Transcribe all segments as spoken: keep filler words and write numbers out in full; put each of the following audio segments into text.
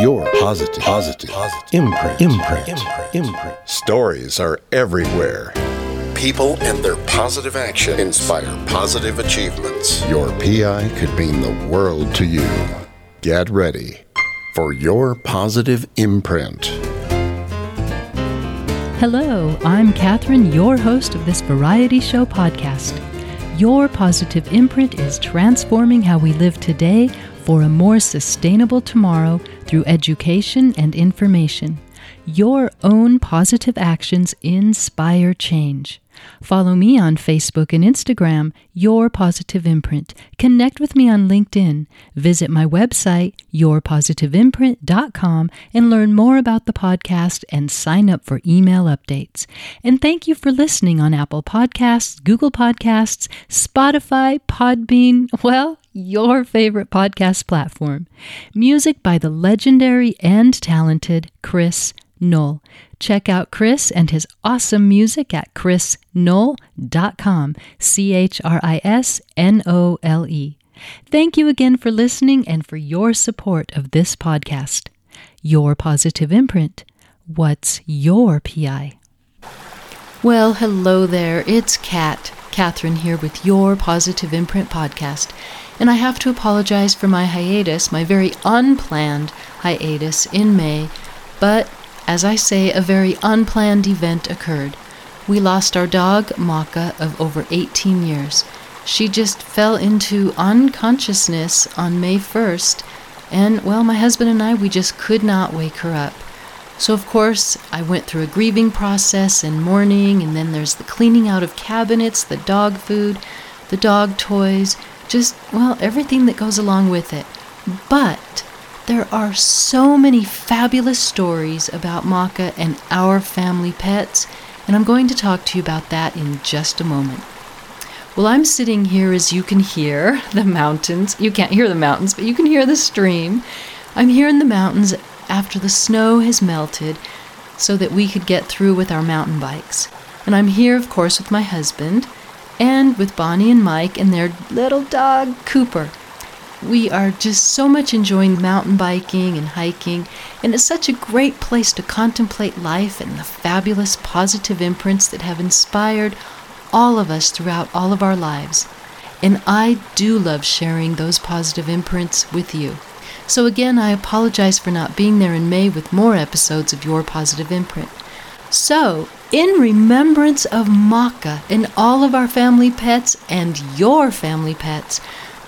Your positive, positive, positive. Imprint, imprint, imprint, imprint. Stories are everywhere. People and their positive action inspire positive achievements. Your P I could mean the world to you. Get ready for Your Positive Imprint. Hello, I'm Katherine, your host of this variety show podcast. Your Positive Imprint is transforming how we live today for a more sustainable tomorrow through education and information. Your own positive actions inspire change. Follow me on Facebook and Instagram, Your Positive Imprint. Connect with me on LinkedIn. Visit my website, your positive imprint dot com, and learn more about the podcast and sign up for email updates. And thank you for listening on Apple Podcasts, Google Podcasts, Spotify, Podbean, well, your favorite podcast platform. Music by the legendary and talented Chris Knoll. Check out Chris and his awesome music at chris knoll dot com, C H R I S N O L E. Thank you again for listening and for your support of this podcast. Your Positive Imprint. What's your P I? Well, hello there. It's Kat, Katherine here with Your Positive Imprint podcast. And I have to apologize for my hiatus, my very unplanned hiatus in May, but as I say, a very unplanned event occurred. We lost our dog, Maka, of over eighteen years. She just fell into unconsciousness on May first, and, well, my husband and I, we just could not wake her up. So, of course, I went through a grieving process and mourning, and then there's the cleaning out of cabinets, the dog food, the dog toys, just, well, everything that goes along with it. But there are so many fabulous stories about Maka and our family pets, and I'm going to talk to you about that in just a moment. Well, I'm sitting here, as you can hear, the mountains. You can't hear the mountains, but you can hear the stream. I'm here in the mountains after the snow has melted so that we could get through with our mountain bikes. And I'm here, of course, with my husband and with Bonnie and Mike and their little dog, Cooper. We are just so much enjoying mountain biking and hiking, and it's such a great place to contemplate life and the fabulous positive imprints that have inspired all of us throughout all of our lives. And I do love sharing those positive imprints with you. So again, I apologize for not being there in May with more episodes of Your Positive Imprint. So, in remembrance of Maka and all of our family pets and your family pets,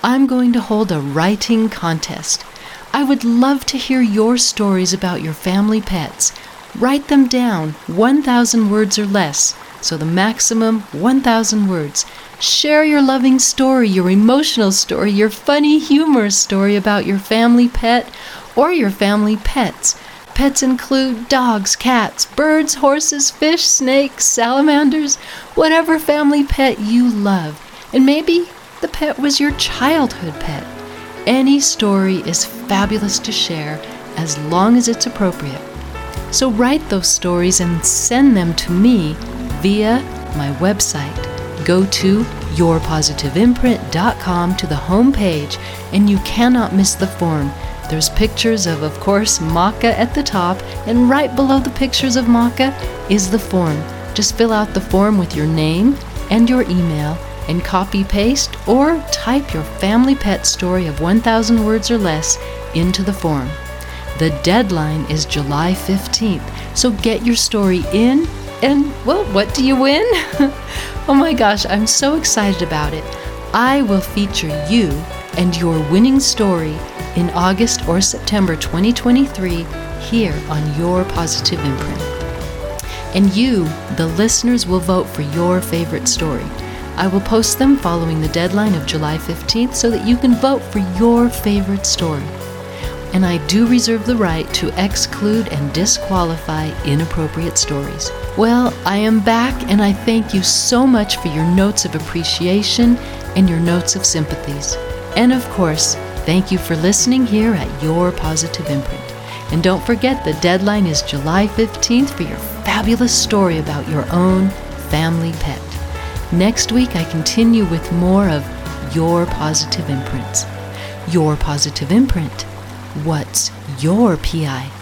I'm going to hold a writing contest. I would love to hear your stories about your family pets. Write them down, one thousand words or less, so the maximum one thousand words. Share your loving story, your emotional story, your funny, humorous story about your family pet or your family pets. Pets include dogs, cats, birds, horses, fish, snakes, salamanders, whatever family pet you love. And maybe the pet was your childhood pet. Any story is fabulous to share as long as it's appropriate. So write those stories and send them to me via my website. Go to your positive imprint dot com to the home page, and you cannot miss the form. There's pictures of, of course, Maka at the top, and right below the pictures of Maka is the form. Just fill out the form with your name and your email, and copy, paste, or type your family pet story of one thousand words or less into the form. The deadline is July fifteenth, so get your story in, and, well, what do you win? Oh my gosh, I'm so excited about it. I will feature you and your winning story in August or September twenty twenty-three here on Your Positive Imprint. And you, the listeners, will vote for your favorite story. I will post them following the deadline of July fifteenth so that you can vote for your favorite story. And I do reserve the right to exclude and disqualify inappropriate stories. Well, I am back, and I thank you so much for your notes of appreciation and your notes of sympathies. And of course, thank you for listening here at Your Positive Imprint. And don't forget, the deadline is July fifteenth for your fabulous story about your own family pet. Next week, I continue with more of Your Positive Imprints. Your Positive Imprint. What's your P I.